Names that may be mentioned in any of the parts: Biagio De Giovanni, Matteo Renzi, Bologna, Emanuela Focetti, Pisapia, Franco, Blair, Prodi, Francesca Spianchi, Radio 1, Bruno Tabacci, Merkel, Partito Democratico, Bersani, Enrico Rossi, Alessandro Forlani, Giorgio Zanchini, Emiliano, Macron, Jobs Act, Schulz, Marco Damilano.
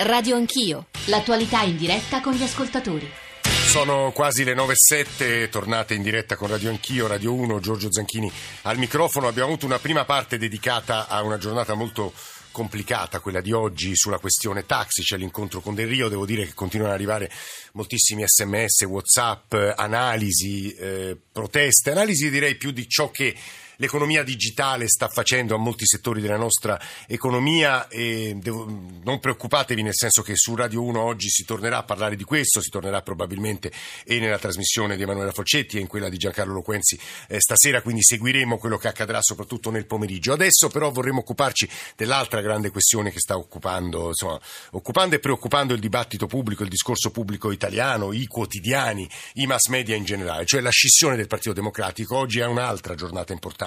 Radio Anch'io, l'attualità in diretta con gli ascoltatori. Sono quasi le 9:07, tornate in diretta con Radio Anch'io, Radio 1, Giorgio Zanchini al microfono. Abbiamo avuto una prima parte dedicata a una giornata molto complicata, quella di oggi, sulla questione taxi. C'è l'incontro con Del Rio. Devo dire che continuano ad arrivare moltissimi SMS, WhatsApp, analisi, proteste, analisi direi più di ciò che l'economia digitale sta facendo a molti settori della nostra economia. Non preoccupatevi, nel senso che su Radio 1 oggi si tornerà a parlare di questo, si tornerà probabilmente e nella trasmissione di Emanuela Focetti e in quella di Giancarlo Loquenzi stasera, quindi seguiremo quello che accadrà soprattutto nel pomeriggio. Adesso però vorremmo occuparci dell'altra grande questione che sta occupando e preoccupando il dibattito pubblico, il discorso pubblico italiano, i quotidiani, i mass media in generale, cioè la scissione del Partito Democratico. Oggi è un'altra giornata importante.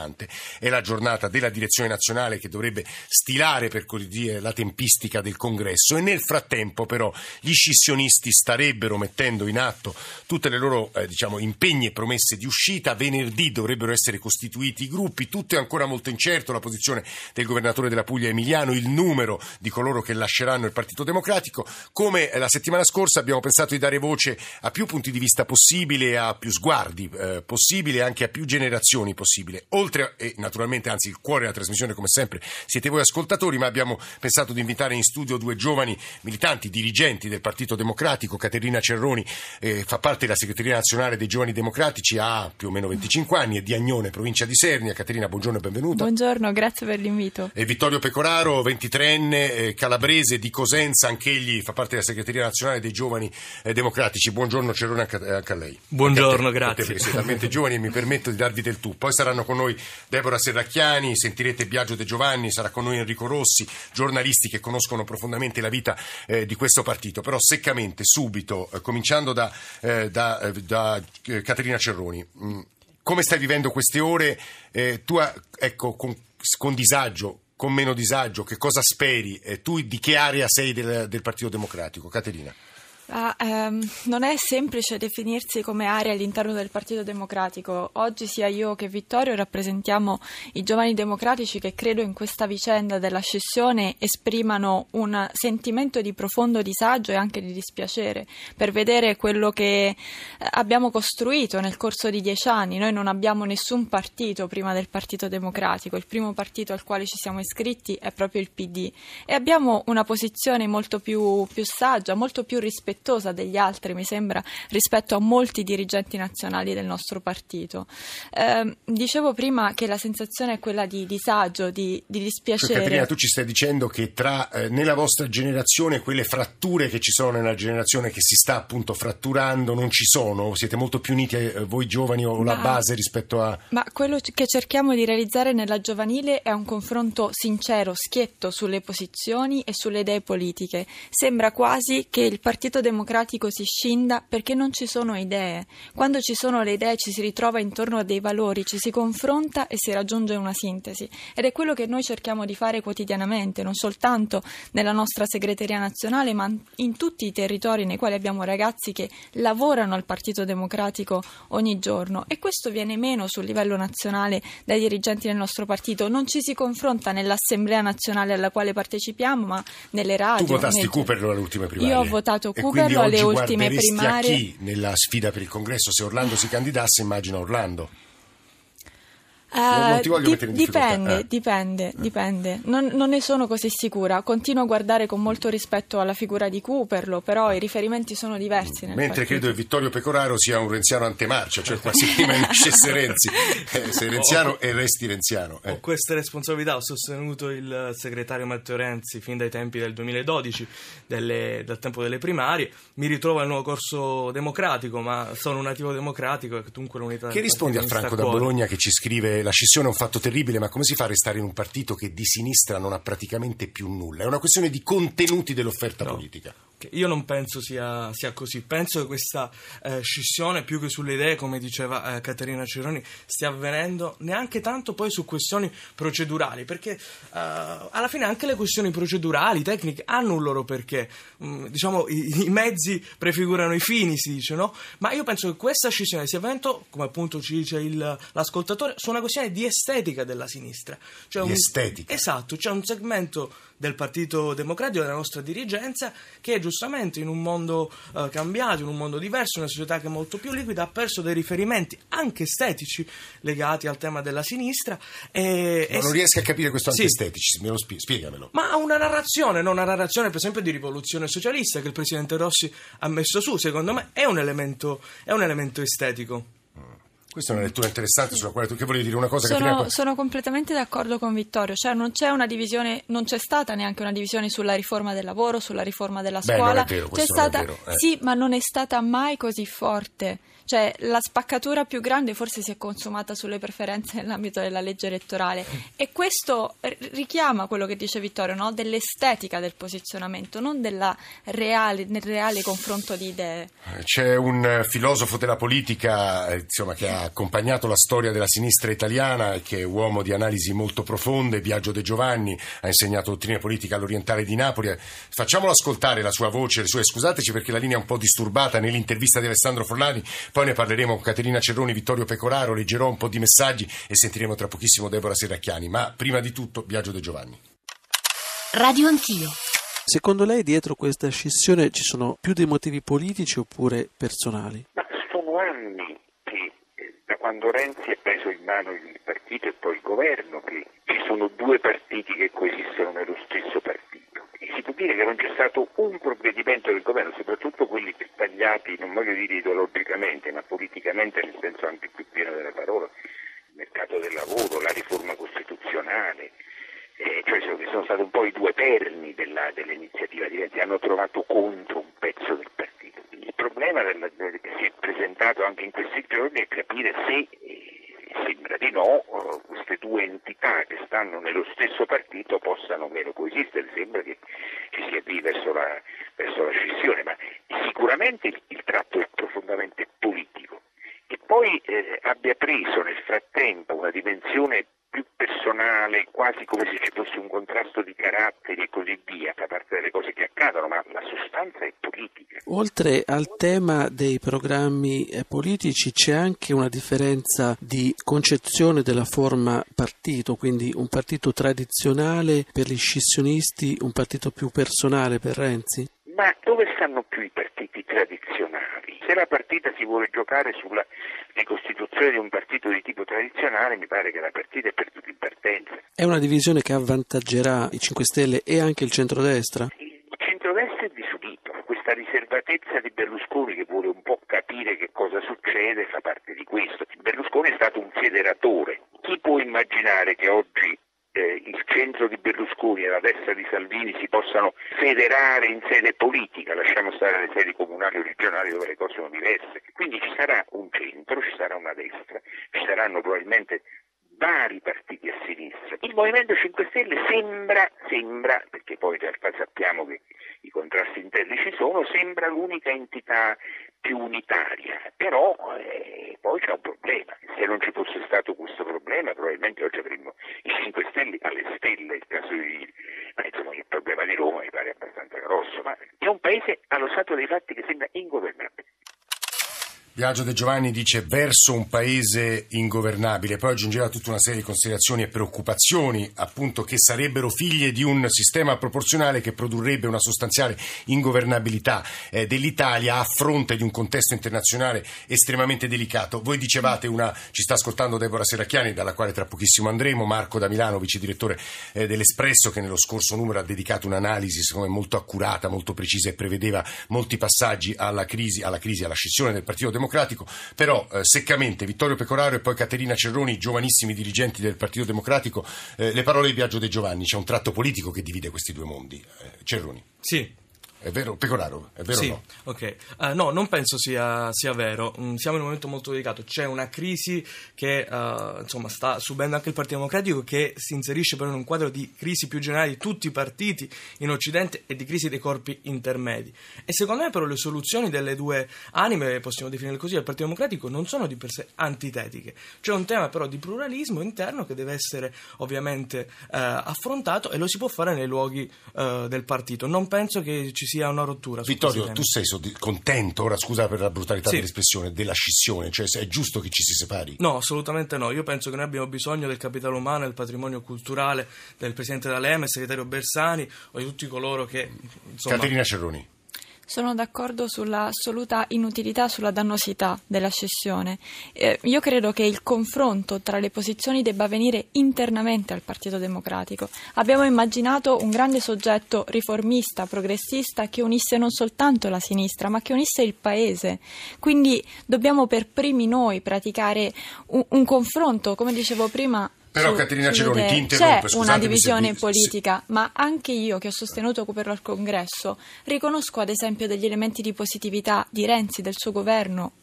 È la giornata della direzione nazionale che dovrebbe stilare, per così dire, la tempistica del congresso, e nel frattempo però gli scissionisti starebbero mettendo in atto tutte le loro impegni e promesse di uscita. Venerdì dovrebbero essere costituiti i gruppi, tutto è ancora molto incerto, la posizione del governatore della Puglia Emiliano, il numero di coloro che lasceranno il Partito Democratico. Come la settimana scorsa abbiamo pensato di dare voce a più punti di vista possibile, a più sguardi possibile, anche a più generazioni possibile. E naturalmente, anzi il cuore della trasmissione come sempre siete voi ascoltatori, ma abbiamo pensato di invitare in studio due giovani militanti, dirigenti del Partito Democratico. Caterina Cerroni fa parte della segreteria nazionale dei Giovani Democratici, ha più o meno 25 anni, è di Agnone, provincia di Sernia. Caterina, buongiorno e benvenuta. Buongiorno, grazie per l'invito. E Vittorio Pecoraro, 23enne, calabrese, di Cosenza, anch'egli fa parte della segreteria nazionale dei Giovani Democratici. Buongiorno Cerroni, anche a lei. Buongiorno, grazie. Perché siete talmente giovani e mi permetto di darvi del tu. Poi saranno con noi Debora Serracchiani, sentirete Biagio De Giovanni, sarà con noi Enrico Rossi, giornalisti che conoscono profondamente la vita di questo partito. Però seccamente, subito, cominciando da Caterina Cerroni, come stai vivendo queste ore? Tu con disagio, con meno disagio, che cosa speri? Tu di che area sei del Partito Democratico, Caterina? Non è semplice definirsi come area all'interno del Partito Democratico. Oggi sia io che Vittorio rappresentiamo i Giovani Democratici, che credo in questa vicenda della scissione esprimano un sentimento di profondo disagio e anche di dispiacere per vedere quello che abbiamo costruito nel corso di 10 anni. Noi non abbiamo nessun partito prima del Partito Democratico, il primo partito al quale ci siamo iscritti è proprio il PD, e abbiamo una posizione molto più saggia, molto più rispettosa degli altri, mi sembra, rispetto a molti dirigenti nazionali del nostro partito. Dicevo prima che la sensazione è quella di disagio, di dispiacere. Cioè, Caterina, tu ci stai dicendo che nella vostra generazione quelle fratture che ci sono nella generazione che si sta appunto fratturando non ci sono? Siete molto più uniti voi giovani o la base rispetto a... Ma quello che cerchiamo di realizzare nella giovanile è un confronto sincero, schietto sulle posizioni e sulle idee politiche. Sembra quasi che il Partito Democratico si scinda perché non ci sono idee. Quando ci sono le idee ci si ritrova intorno a dei valori, ci si confronta e si raggiunge una sintesi, ed è quello che noi cerchiamo di fare quotidianamente, non soltanto nella nostra segreteria nazionale ma in tutti i territori nei quali abbiamo ragazzi che lavorano al Partito Democratico ogni giorno, e questo viene meno sul livello nazionale dai dirigenti del nostro partito. Non ci si confronta nell'assemblea nazionale alla quale partecipiamo ma nelle radio. Tu votasti Cooper all'ultima primaria. Io ho votato Cooper. Quindi oggi guarderesti primarie... a chi nella sfida per il congresso? Se Orlando si candidasse, immagino Orlando. Non ti voglio mettere in difficoltà. Dipende. Non ne sono così sicura. Continuo a guardare con molto rispetto alla figura di Cooperlo, però i riferimenti sono diversi. Mentre credo che Vittorio Pecoraro sia un renziano antemarcia, cioè quasi prima nascesse Renzi. Sei renziano e resti renziano. Ho queste responsabilità, ho sostenuto il segretario Matteo Renzi fin dai tempi del 2012, dal tempo delle primarie. Mi ritrovo al nuovo corso democratico, ma sono un nativo democratico e dunque l'unità. Che rispondi a Franco da Bologna che ci scrive: la scissione è un fatto terribile, ma come si fa a restare in un partito che di sinistra non ha praticamente più nulla? È una questione di contenuti dell'offerta politica. Io non penso sia così. Penso che questa scissione, più che sulle idee, come diceva Caterina Cerroni, stia avvenendo neanche tanto poi su questioni procedurali, perché alla fine anche le questioni procedurali, tecniche, hanno un loro perché. I mezzi prefigurano i fini, si dice, no? Ma io penso che questa scissione sia avvenuto, come appunto ci dice l'ascoltatore, su una questione di estetica della sinistra. Esatto, c'è un segmento del Partito Democratico, della nostra dirigenza, che giustamente in un mondo cambiato, in un mondo diverso, in una società che è molto più liquida, ha perso dei riferimenti anche estetici legati al tema della sinistra. Ma non riesco a capire questo antiestetici, spiegamelo. Ma ha una narrazione, no? Una narrazione per esempio di rivoluzione socialista che il presidente Rossi ha messo su, secondo me è un elemento estetico. Questa è una lettura interessante sulla quale tu che volevi dire una cosa. Sono completamente d'accordo con Vittorio, cioè non c'è stata neanche una divisione sulla riforma del lavoro, sulla riforma della scuola. Beh, non è vero, c'è stata, non è vero. Sì, ma non è stata mai così forte. Cioè la spaccatura più grande forse si è consumata sulle preferenze nell'ambito della legge elettorale, e questo richiama quello che dice Vittorio, no? Dell'estetica del posizionamento, non nel reale confronto di idee. C'è un filosofo della politica, insomma, che ha accompagnato la storia della sinistra italiana e che è uomo di analisi molto profonde, Biagio De Giovanni, ha insegnato dottrina politica all'Orientale di Napoli. Facciamolo ascoltare la sua voce, le sue, scusateci perché la linea è un po' disturbata nell'intervista di Alessandro Forlani. Poi ne parleremo con Caterina Cerroni, Vittorio Pecoraro, leggerò un po' di messaggi e sentiremo tra pochissimo Debora Serracchiani. Ma prima di tutto Biagio De Giovanni. Radio Anch'io. Secondo lei dietro questa scissione ci sono più dei motivi politici oppure personali? Ma sono anni che, da quando Renzi ha preso in mano il partito e poi il governo, che ci sono due partiti che coesistono nello stesso partito. E si può dire che non c'è stato un provvedimento del governo, soprattutto quelli che tagliati, non voglio dire ideologicamente, ma politicamente nel senso anche più pieno della parola, il mercato del lavoro, la riforma costituzionale, cioè sono stati un po' i due perni dell'iniziativa di Renzi, hanno trovato contro un pezzo del partito. Il problema che si è presentato anche in questi giorni è capire se, sembra di no, queste due entità che stanno nello stesso partito possano meno coesistere, sembra che ci si avvii verso la scissione, ma sicuramente il tratto è profondamente politico, e poi abbia preso nel frattempo una dimensione più personale, quasi come se ci fosse un contrasto di caratteri e così via, da parte delle cose che accadono, ma la sostanza è politica. Oltre al tema dei programmi politici c'è anche una differenza di concezione della forma partito, quindi un partito tradizionale per gli scissionisti, un partito più personale per Renzi? Ma dove stanno più i partiti tradizionali? Se la partita si vuole giocare sulla ricostituzione di un partito di tipo tradizionale, mi pare che la partita è per tutti in partenza. È una divisione che avvantaggerà i 5 Stelle e anche il centrodestra? Il centrodestra è disudito. Questa riservatezza di Berlusconi che vuole un po' capire che cosa succede fa parte di questo. Berlusconi è stato un federatore. Chi può immaginare che oggi il centro di Berlusconi e la destra di Salvini si possano federare in sede politica, lasciamo stare le sedi comunali o regionali dove le cose sono diverse. Quindi ci sarà un centro, ci sarà una destra, ci saranno probabilmente vari partiti a sinistra. Il Movimento 5 Stelle sembra, perché poi in realtà sappiamo che i contrasti interni ci sono, sembra l'unica entità più unitaria, però poi c'è un problema. Se non ci fosse stato questo problema probabilmente oggi avremmo i 5 Stelle alle stelle, il caso di, insomma, il problema di Roma mi pare abbastanza grosso, ma è un paese allo stato dei fatti che sembra ingovernabile. Biagio De Giovanni dice verso un paese ingovernabile, poi aggiungeva tutta una serie di considerazioni e preoccupazioni, appunto, che sarebbero figlie di un sistema proporzionale che produrrebbe una sostanziale ingovernabilità dell'Italia a fronte di un contesto internazionale estremamente delicato. Voi dicevate ci sta ascoltando Debora Serracchiani, dalla quale tra pochissimo andremo, Marco Damilano, vice direttore dell'Espresso, che nello scorso numero ha dedicato un'analisi secondo me molto accurata, molto precisa, e prevedeva molti passaggi alla scissione del Partito Democratico. Però seccamente Vittorio Pecoraro e poi Caterina Cerroni, giovanissimi dirigenti del Partito Democratico, le parole di Biagio De Giovanni, c'è un tratto politico che divide questi due mondi. Cerroni. Sì. È vero, Pecoraro? È vero, sì, o no? Okay. No, non penso sia vero. Siamo in un momento molto delicato. C'è una crisi che sta subendo anche il Partito Democratico, che si inserisce però in un quadro di crisi più generale di tutti i partiti in Occidente e di crisi dei corpi intermedi. E secondo me però le soluzioni delle due anime, possiamo definire così, del Partito Democratico non sono di per sé antitetiche. C'è un tema però di pluralismo interno che deve essere ovviamente affrontato, e lo si può fare nei luoghi del partito. Non penso che ci sia una rottura. Vittorio, tu sei contento, ora scusa per la brutalità dell'espressione, della scissione, cioè è giusto che ci si separi? No, assolutamente no, io penso che noi abbiamo bisogno del capitale umano, del patrimonio culturale del Presidente D'Alema, del Segretario Bersani o di tutti coloro che... Insomma... Caterina Cerroni. Sono d'accordo sull'assoluta inutilità, sulla dannosità della scissione. Io credo che il confronto tra le posizioni debba avvenire internamente al Partito Democratico. Abbiamo immaginato un grande soggetto riformista, progressista, che unisse non soltanto la sinistra, ma che unisse il Paese. Quindi dobbiamo per primi noi praticare un confronto, come dicevo prima, però Caterina Cerroni ti interrompe, c'è una divisione politica, ma anche io che ho sostenuto Cooper al congresso riconosco ad esempio degli elementi di positività di Renzi, del suo governo.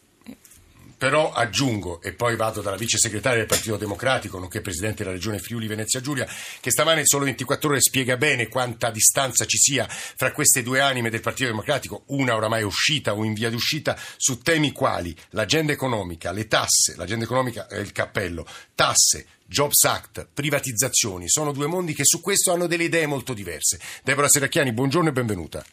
Però aggiungo, e poi vado dalla vice segretaria del Partito Democratico, nonché presidente della regione Friuli Venezia Giulia, che stamane il Sole 24 Ore spiega bene quanta distanza ci sia fra queste due anime del Partito Democratico, una oramai uscita o in via d'uscita, su temi quali l'agenda economica, le tasse, l'agenda economica è il cappello, tasse, Jobs Act, privatizzazioni, sono due mondi che su questo hanno delle idee molto diverse. Debora Serracchiani, buongiorno e benvenuta.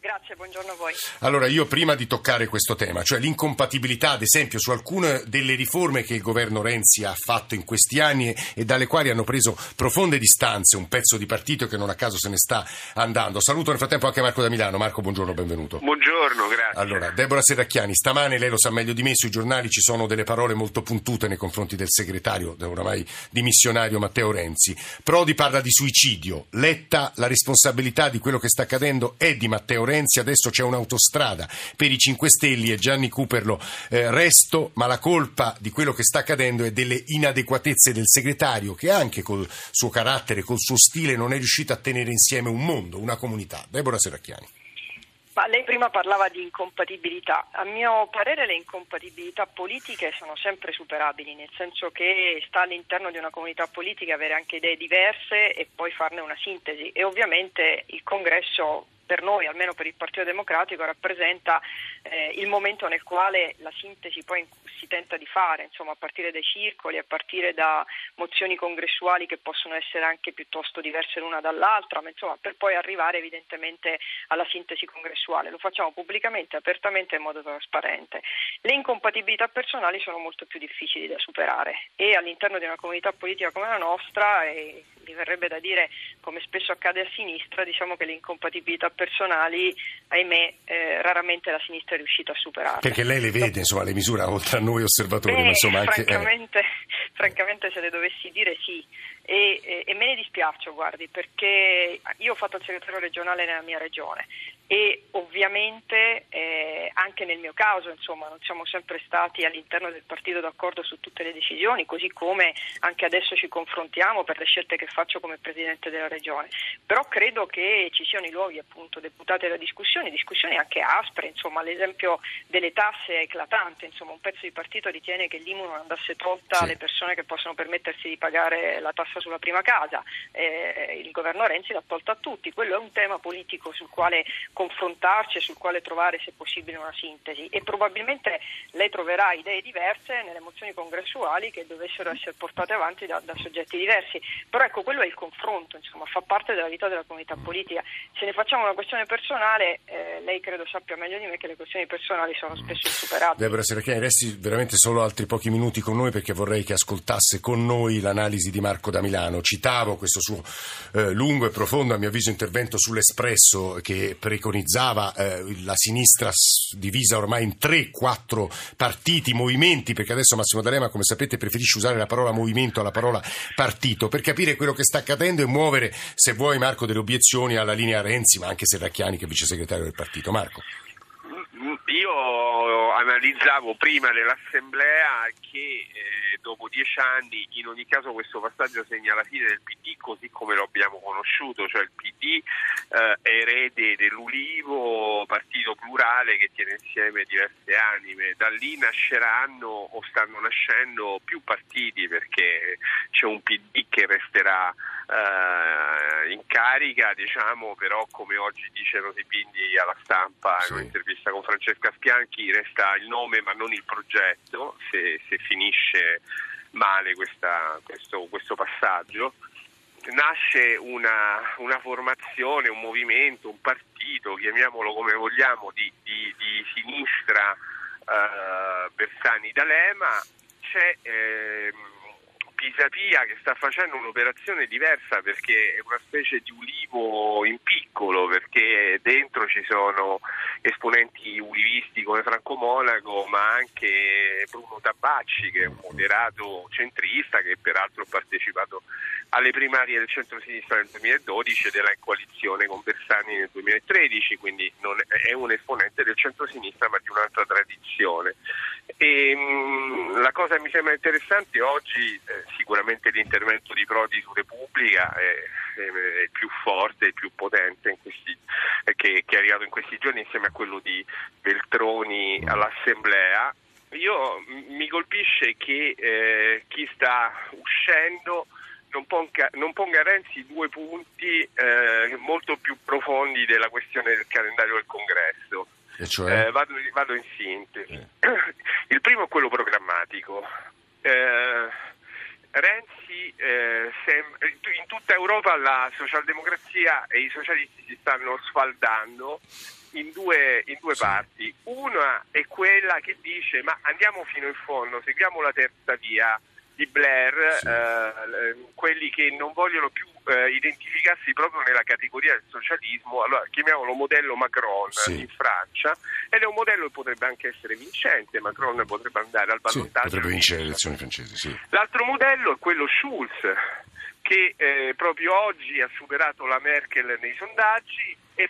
Grazie, buongiorno a voi. Allora, io prima di toccare questo tema, cioè l'incompatibilità ad esempio su alcune delle riforme che il governo Renzi ha fatto in questi anni e dalle quali hanno preso profonde distanze un pezzo di partito che non a caso se ne sta andando. Saluto nel frattempo anche Marco Damilano. Marco, buongiorno, benvenuto. Buongiorno, grazie. Allora, Debora Serracchiani, stamane, lei lo sa meglio di me, sui giornali ci sono delle parole molto puntute nei confronti del segretario, oramai dimissionario, Matteo Renzi. Prodi parla di suicidio, Letta, la responsabilità di quello che sta accadendo è di Matteo Renzi. Adesso c'è un'autostrada per i 5 Stelle e Gianni Cuperlo resto, ma la colpa di quello che sta accadendo è delle inadeguatezze del segretario che anche col suo carattere, col suo stile non è riuscito a tenere insieme un mondo, una comunità. Debora Serracchiani. Ma lei prima parlava di incompatibilità. A mio parere le incompatibilità politiche sono sempre superabili, nel senso che sta all'interno di una comunità politica avere anche idee diverse e poi farne una sintesi, e ovviamente il congresso per noi, almeno per il Partito Democratico, rappresenta il momento nel quale la sintesi poi si tenta di fare, insomma, a partire dai circoli, a partire da mozioni congressuali che possono essere anche piuttosto diverse l'una dall'altra, ma insomma, per poi arrivare evidentemente alla sintesi congressuale. Lo facciamo pubblicamente, apertamente, in modo trasparente. Le incompatibilità personali sono molto più difficili da superare e all'interno di una comunità politica come la nostra, e mi verrebbe da dire come spesso accade a sinistra, diciamo che le incompatibilità personali, ahimè, raramente la sinistra è riuscita a superarle. Perché lei le vede, insomma, le misura oltre a noi osservatori, ma insomma anche... Francamente se le dovessi dire sì, e me ne dispiaccio, guardi, perché io ho fatto il segretario regionale nella mia regione e ovviamente anche nel mio caso, insomma, non siamo sempre stati all'interno del partito d'accordo su tutte le decisioni, così come anche adesso ci confrontiamo per le scelte che faccio come presidente della regione, però credo che ci siano i luoghi appunto deputati alla discussione, discussioni anche aspre, insomma, l'esempio delle tasse è eclatante, insomma, un pezzo di partito ritiene che l'IMU non andasse tolta alle persone che possono permettersi di pagare la tassa sulla prima casa, il governo Renzi l'ha tolta a tutti, quello è un tema politico sul quale confrontarci e sul quale trovare se possibile una sintesi, e probabilmente lei troverà idee diverse nelle mozioni congressuali che dovessero essere portate avanti da soggetti diversi, però ecco, quello è il confronto, insomma, fa parte della vita della comunità politica. Se ne facciamo una questione personale, lei credo sappia meglio di me che le questioni personali sono spesso insuperabili. Debora Serracchiani, resti veramente solo altri pochi minuti con noi perché vorrei che ascoltasse con noi l'analisi di Marco Damilano. Citavo questo suo lungo e profondo, a mio avviso, intervento sull'Espresso che preconizzava la sinistra divisa ormai in 3-4 partiti, movimenti, perché adesso Massimo D'Alema, come sapete, preferisce usare la parola movimento alla parola partito, per capire quello che sta accadendo e muovere, se vuoi Marco, delle obiezioni alla linea Renzi, ma anche Serracchiani che è vice segretario del partito. Marco. Io analizzavo prima nell'assemblea che dopo 10 anni in ogni caso questo passaggio segna la fine del PD così come lo abbiamo conosciuto, cioè il PD erede dell'Ulivo, partito plurale che tiene insieme diverse anime, da lì nasceranno o stanno nascendo più partiti perché c'è un PD che resterà in carica, diciamo, però come oggi dice Rosibindi alla stampa in un'intervista con Francesca Spianchi resta il nome ma non il progetto se finisce male questo passaggio. Nasce una formazione, un movimento, un partito partito, chiamiamolo come vogliamo, di sinistra, Bersani D'Alema, c'è Pisapia che sta facendo un'operazione diversa, perché è una specie di ulivo in piccolo, perché dentro ci sono esponenti ulivisti come Franco Monaco, ma anche Bruno Tabacci, che è un moderato centrista che peraltro ha partecipato alle primarie del centro-sinistra nel 2012 ed era in coalizione con Bersani nel 2013, quindi non è un esponente del centro-sinistra ma di un'altra tradizione. E la cosa mi sembra interessante oggi, sicuramente l'intervento di Prodi su Repubblica è più forte e più potente che è arrivato in questi giorni, insieme a quello di Veltroni all'Assemblea. Io mi colpisce che chi sta uscendo non ponga Renzi due punti molto più profondi della questione del calendario del Congresso. E cioè? Vado in sintesi. Il primo è quello programmatico. Renzi, in tutta Europa la socialdemocrazia e i socialisti si stanno sfaldando in due parti. Una è quella che dice: ma andiamo fino in fondo, seguiamo la terza via di Blair, sì. Quelli che non vogliono più identificarsi proprio nella categoria del socialismo, allora chiamiamolo modello Macron, sì, in Francia, ed è un modello che potrebbe anche essere vincente. Macron potrebbe andare al ballottaggio, sì, potrebbe vincere le elezioni francesi, sì. L'altro modello è quello Schulz, che proprio oggi ha superato la Merkel nei sondaggi e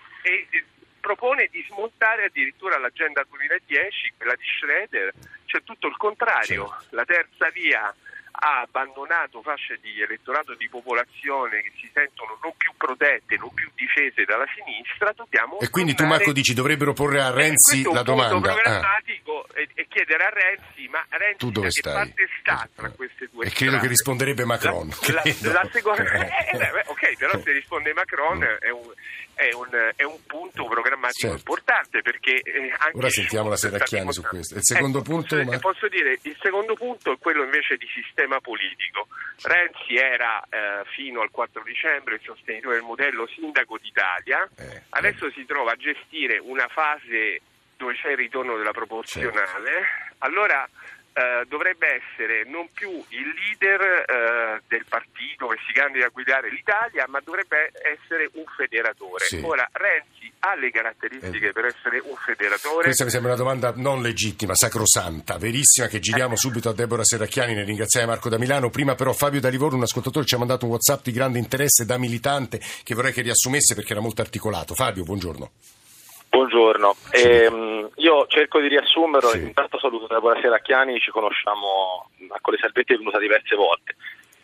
propone di smontare addirittura l'agenda 2010, quella di Schroeder, cioè tutto il contrario, certo. La terza via ha abbandonato fasce di elettorato, di popolazione che si sentono non più protette, non più difese dalla sinistra. Dobbiamo e quindi tornare... tu, Marco, dici dovrebbero porre a Renzi la domanda. Questo è un punto programmatico e chiedere a Renzi: ma Renzi tu dove stai? Parte sta tra queste due e strade? Credo che risponderebbe Macron. La seconda... ok, però se risponde Macron è un punto programmatico, certo, importante, perché anche ora sentiamo la Serracchiani su questo. Il secondo punto, posso dire, il secondo punto è quello invece di sistema politico. Renzi era fino al 4 dicembre il sostenitore del modello sindaco d'Italia, adesso si trova a gestire una fase dove c'è il ritorno della proporzionale, certo. Allora dovrebbe essere non più il leader del partito che si candida a guidare l'Italia, ma dovrebbe essere un federatore, sì. Ora Renzi ha le caratteristiche per essere un federatore. Questa mi sembra una domanda non legittima, sacrosanta, verissima, che giriamo subito a Debora Serracchiani nel ringraziare Marco Damilano. Prima però Fabio da Livorno, un ascoltatore, ci ha mandato un WhatsApp di grande interesse da militante che vorrei che riassumesse perché era molto articolato. Fabio, buongiorno. Buongiorno, sì. Io cerco di riassumerlo, sì. Intanto saluto Debora Serracchiani, ci conosciamo con le salvette venuta diverse volte.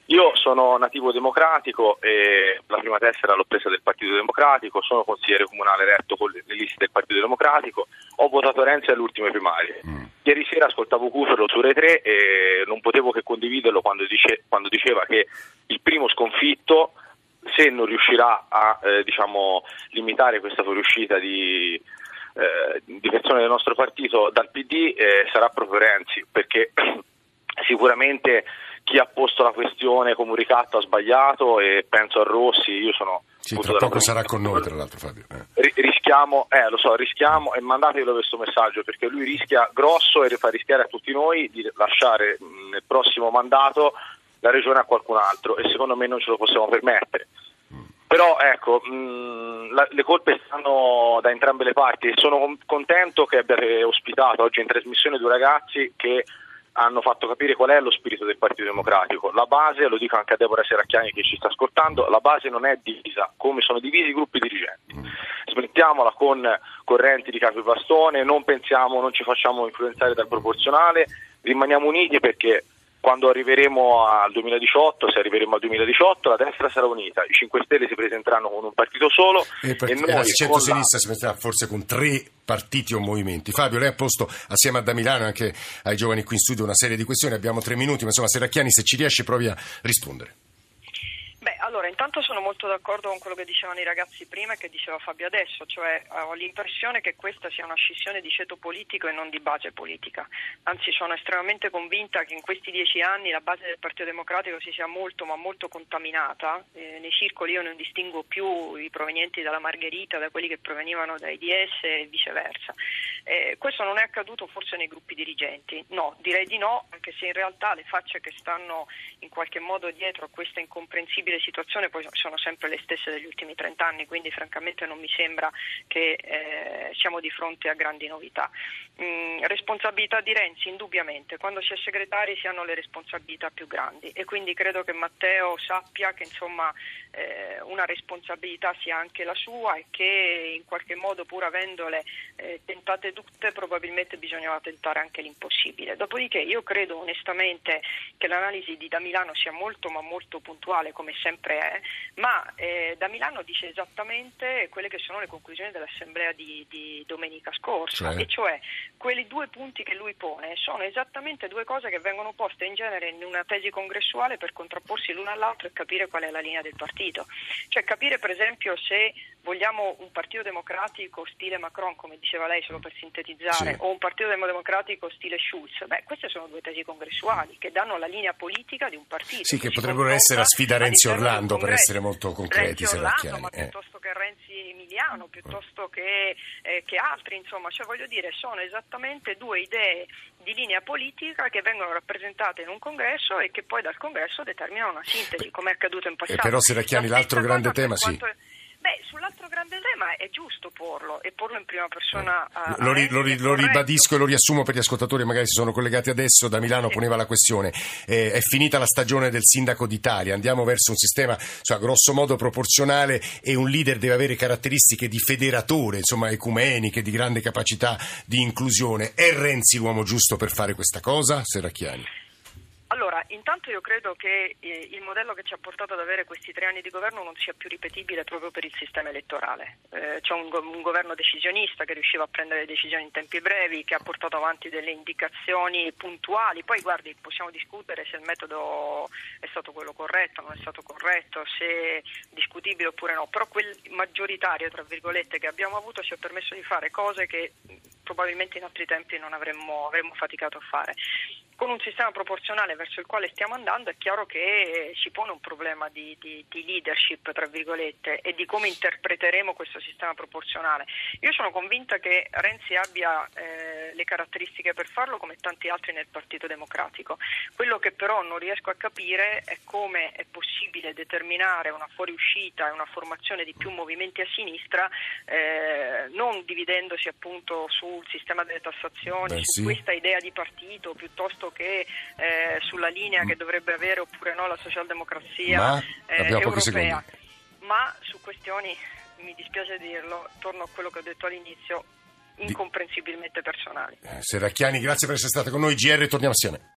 Io sono nativo democratico e la prima tessera l'ho presa del Partito Democratico, sono consigliere comunale eletto con le liste del Partito Democratico, ho votato Renzi alle ultime primarie. Ieri sera ascoltavo Cooper su Rai 3 e non potevo che condividerlo quando diceva che il primo sconfitto, se non riuscirà a limitare questa fuoriuscita di persone del nostro partito dal PD, sarà proprio Renzi, perché sicuramente chi ha posto la questione come un ricatto ha sbagliato, e penso a Rossi. Io sono tra poco sarà con noi, tra l'altro, Fabio. Rischiamo e mandatelo questo messaggio, perché lui rischia grosso e fa rischiare a tutti noi di lasciare nel prossimo mandato la regione a qualcun altro, e secondo me non ce lo possiamo permettere. Però ecco, le colpe stanno da entrambe le parti, e sono contento che abbiate ospitato oggi in trasmissione due ragazzi che hanno fatto capire qual è lo spirito del Partito Democratico. La base, lo dico anche a Debora Serracchiani che ci sta ascoltando, la base non è divisa come sono divisi i gruppi dirigenti. Smettiamola con correnti di capibastone, non ci facciamo influenzare dal proporzionale, rimaniamo uniti, perché quando arriveremo al 2018, se arriveremo al 2018, la destra sarà unita, i 5 Stelle si presenteranno con un partito solo e noi, la centro-sinistra si metterà forse con tre partiti o movimenti. Fabio, lei ha posto assieme a Damilano e anche ai giovani qui in studio una serie di questioni, abbiamo 3 minuti, ma insomma Serracchiani, se ci riesce, provi a rispondere. Allora, Intanto sono molto d'accordo con quello che dicevano i ragazzi prima e che diceva Fabio adesso, cioè ho l'impressione che questa sia una scissione di ceto politico e non di base politica, anzi sono estremamente convinta che in questi 10 anni la base del Partito Democratico si sia molto ma molto contaminata, nei circoli io non distingo più i provenienti dalla Margherita da quelli che provenivano dai DS e viceversa, questo non è accaduto forse nei gruppi dirigenti, no, direi di no, anche se in realtà le facce che stanno in qualche modo dietro a questa incomprensibile situazione poi sono sempre le stesse degli ultimi 30 anni, quindi francamente non mi sembra che siamo di fronte a grandi novità. Responsabilità di Renzi indubbiamente, quando si è segretari si hanno le responsabilità più grandi e quindi credo che Matteo sappia che insomma una responsabilità sia anche la sua e che in qualche modo pur avendole tentate tutte probabilmente bisognava tentare anche l'impossibile. Dopodiché io credo onestamente che l'analisi di Damilano sia molto ma molto puntuale come sempre è, ma Damilano dice esattamente quelle che sono le conclusioni dell'assemblea di domenica scorsa, cioè? E cioè quelli 2 punti che lui pone sono esattamente 2 cose che vengono poste in genere in una tesi congressuale per contrapporsi l'una all'altra e capire qual è la linea del partito, cioè capire per esempio se vogliamo un partito democratico stile Macron, come diceva lei solo per sintetizzare, sì, o un partito democratico stile Schulz. Beh, queste sono 2 tesi congressuali che danno la linea politica di un partito. Sì, che potrebbero essere la sfida Renzi-Orlando, per essere molto concreti. Renzi-Orlando, ma piuttosto che Renzi-Emiliano, piuttosto che altri, insomma, cioè voglio dire, sono esattamente 2 idee di linea politica che vengono rappresentate in un congresso e che poi dal congresso determinano una sintesi, come è accaduto in passato. Però Serracchiani, l'altro grande tema, sì. Sull'altro grande tema è giusto porlo e porlo in prima persona. Lo ribadisco e lo riassumo per gli ascoltatori, magari si sono collegati adesso. Damilano poneva la questione: è finita la stagione del sindaco d'Italia, andiamo verso un sistema grosso modo proporzionale e un leader deve avere caratteristiche di federatore, insomma ecumeniche, di grande capacità di inclusione. È Renzi l'uomo giusto per fare questa cosa? Serracchiani. Allora, intanto io credo che il modello che ci ha portato ad avere questi 3 anni di governo non sia più ripetibile proprio per il sistema elettorale. C'è un governo decisionista che riusciva a prendere decisioni in tempi brevi, che ha portato avanti delle indicazioni puntuali. Poi, guardi, possiamo discutere se il metodo è stato quello corretto, non è stato corretto, se è discutibile oppure no. Però quel maggioritario, tra virgolette, che abbiamo avuto ci ha permesso di fare cose che probabilmente in altri tempi non avremmo faticato a fare. Con un sistema proporzionale verso il quale stiamo andando è chiaro che si pone un problema di leadership, tra virgolette, e di come interpreteremo questo sistema proporzionale. Io sono convinta che Renzi abbia le caratteristiche per farlo, come tanti altri nel Partito Democratico. Quello che però non riesco a capire è come è possibile determinare una fuoriuscita e una formazione di più movimenti a sinistra, non dividendosi appunto sul sistema delle tassazioni, su questa idea di partito, piuttosto che sulla linea che dovrebbe avere oppure no la socialdemocrazia europea, ma su questioni, mi dispiace dirlo, torno a quello che ho detto all'inizio, incomprensibilmente personali. Serracchiani, grazie per essere stata con noi. GR, torniamo assieme.